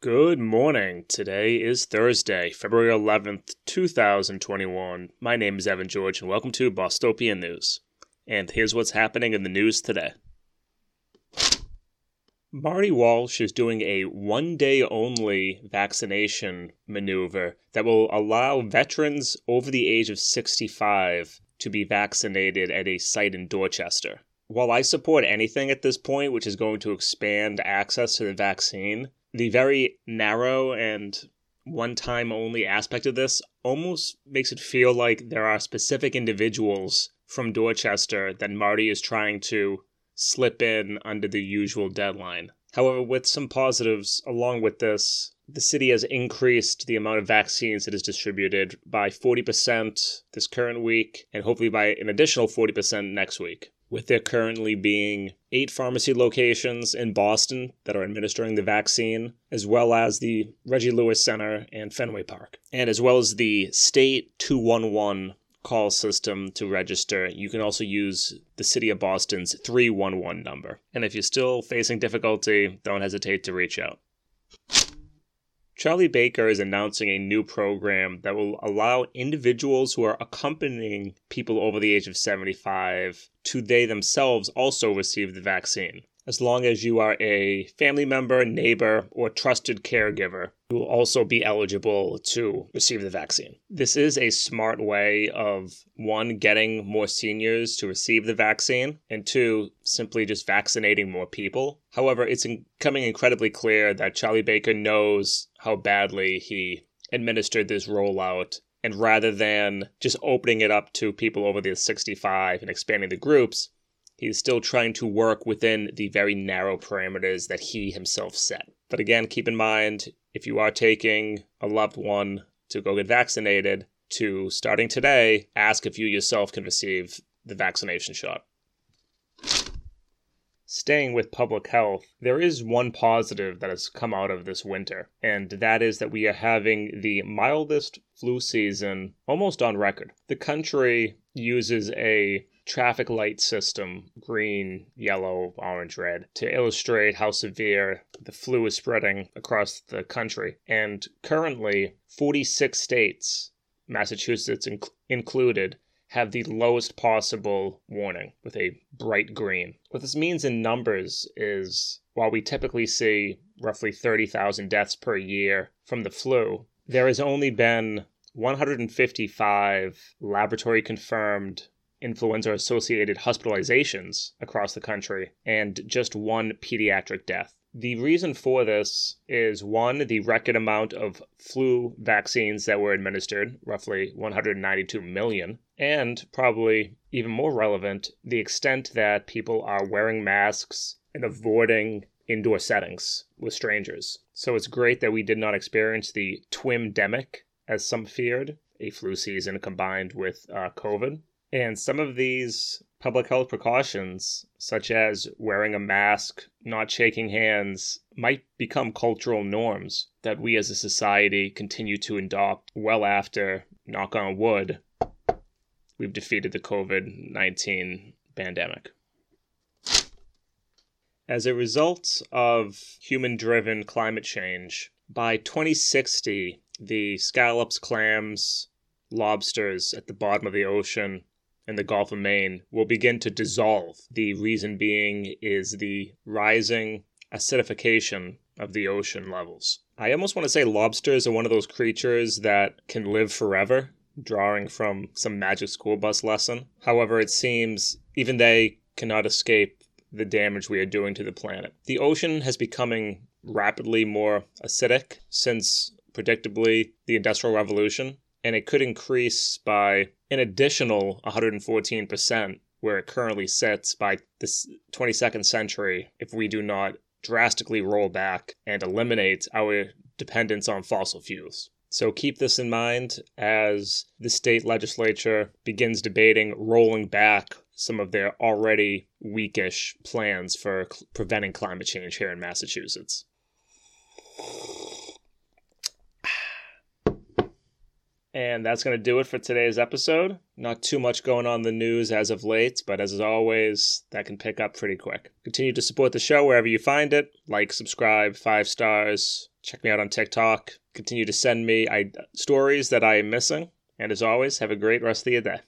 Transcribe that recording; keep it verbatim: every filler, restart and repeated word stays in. Good morning. Today is Thursday, February eleventh, two thousand twenty-one. My name is Evan George, and welcome to Bostopian News. And here's what's happening in the news today. Marty Walsh is doing a one-day-only vaccination maneuver that will allow veterans over the age of sixty-five to be vaccinated at a site in Dorchester. While I support anything at this point which is going to expand access to the vaccine, the very narrow and one-time only aspect of this almost makes it feel like there are specific individuals from Dorchester that Marty is trying to slip in under the usual deadline. However, with some positives along with this, the city has increased the amount of vaccines it has distributed by forty percent this current week and hopefully by an additional forty percent next week, with there currently being eight pharmacy locations in Boston that are administering the vaccine, as well as the Reggie Lewis Center and Fenway Park. And as well as the state two one one call system to register, you can also use the City of Boston's three one one number. And if you're still facing difficulty, don't hesitate to reach out. Charlie Baker is announcing a new program that will allow individuals who are accompanying people over the age of seventy-five to they themselves also receive the vaccine. As long as you are a family member, neighbor, or trusted caregiver, you will also be eligible to receive the vaccine. This is a smart way of, one, getting more seniors to receive the vaccine, and two, simply just vaccinating more people. However, it's becoming incredibly clear that Charlie Baker knows how badly he administered this rollout, and rather than just opening it up to people over the sixty-five and expanding the groups, he's still trying to work within the very narrow parameters that he himself set. But again, keep in mind, if you are taking a loved one to go get vaccinated, to starting today, ask if you yourself can receive the vaccination shot. Staying with public health, there is one positive that has come out of this winter, and that is that we are having the mildest flu season almost on record. The country uses a traffic light system, green, yellow, orange, red, to illustrate how severe the flu is spreading across the country. And currently, forty-six states, Massachusetts inc- included, have the lowest possible warning with a bright green. What this means in numbers is, while we typically see roughly thirty thousand deaths per year from the flu, there has only been one hundred fifty-five laboratory-confirmed influenza-associated hospitalizations across the country and just one pediatric death. The reason for this is, one, the record amount of flu vaccines that were administered, roughly one hundred ninety-two million, and probably even more relevant, the extent that people are wearing masks and avoiding indoor settings with strangers. So it's great that we did not experience the twimdemic, as some feared, a flu season combined with uh, COVID. And some of these public health precautions, such as wearing a mask, not shaking hands, might become cultural norms that we as a society continue to adopt well after, knock on wood, we've defeated the COVID nineteen pandemic. As a result of human-driven climate change, by twenty sixty, the scallops, clams, lobsters at the bottom of the ocean in the Gulf of Maine will begin to dissolve. The reason being is the rising acidification of the ocean levels. I almost want to say lobsters are one of those creatures that can live forever, drawing from some Magic School Bus lesson. However, it seems even they cannot escape the damage we are doing to the planet. The ocean has becoming rapidly more acidic since, predictably, the Industrial Revolution, and it could increase by an additional one hundred fourteen percent where it currently sits by this twenty-second century if we do not drastically roll back and eliminate our dependence on fossil fuels. So keep this in mind as the state legislature begins debating rolling back some of their already weakish plans for cl- preventing climate change here in Massachusetts. And that's going to do it for today's episode. Not too much going on in the news as of late, but as always, that can pick up pretty quick. Continue to support the show wherever you find it. Like, subscribe, five stars. Check me out on TikTok. Continue to send me I, stories that I am missing. And as always, have a great rest of your day.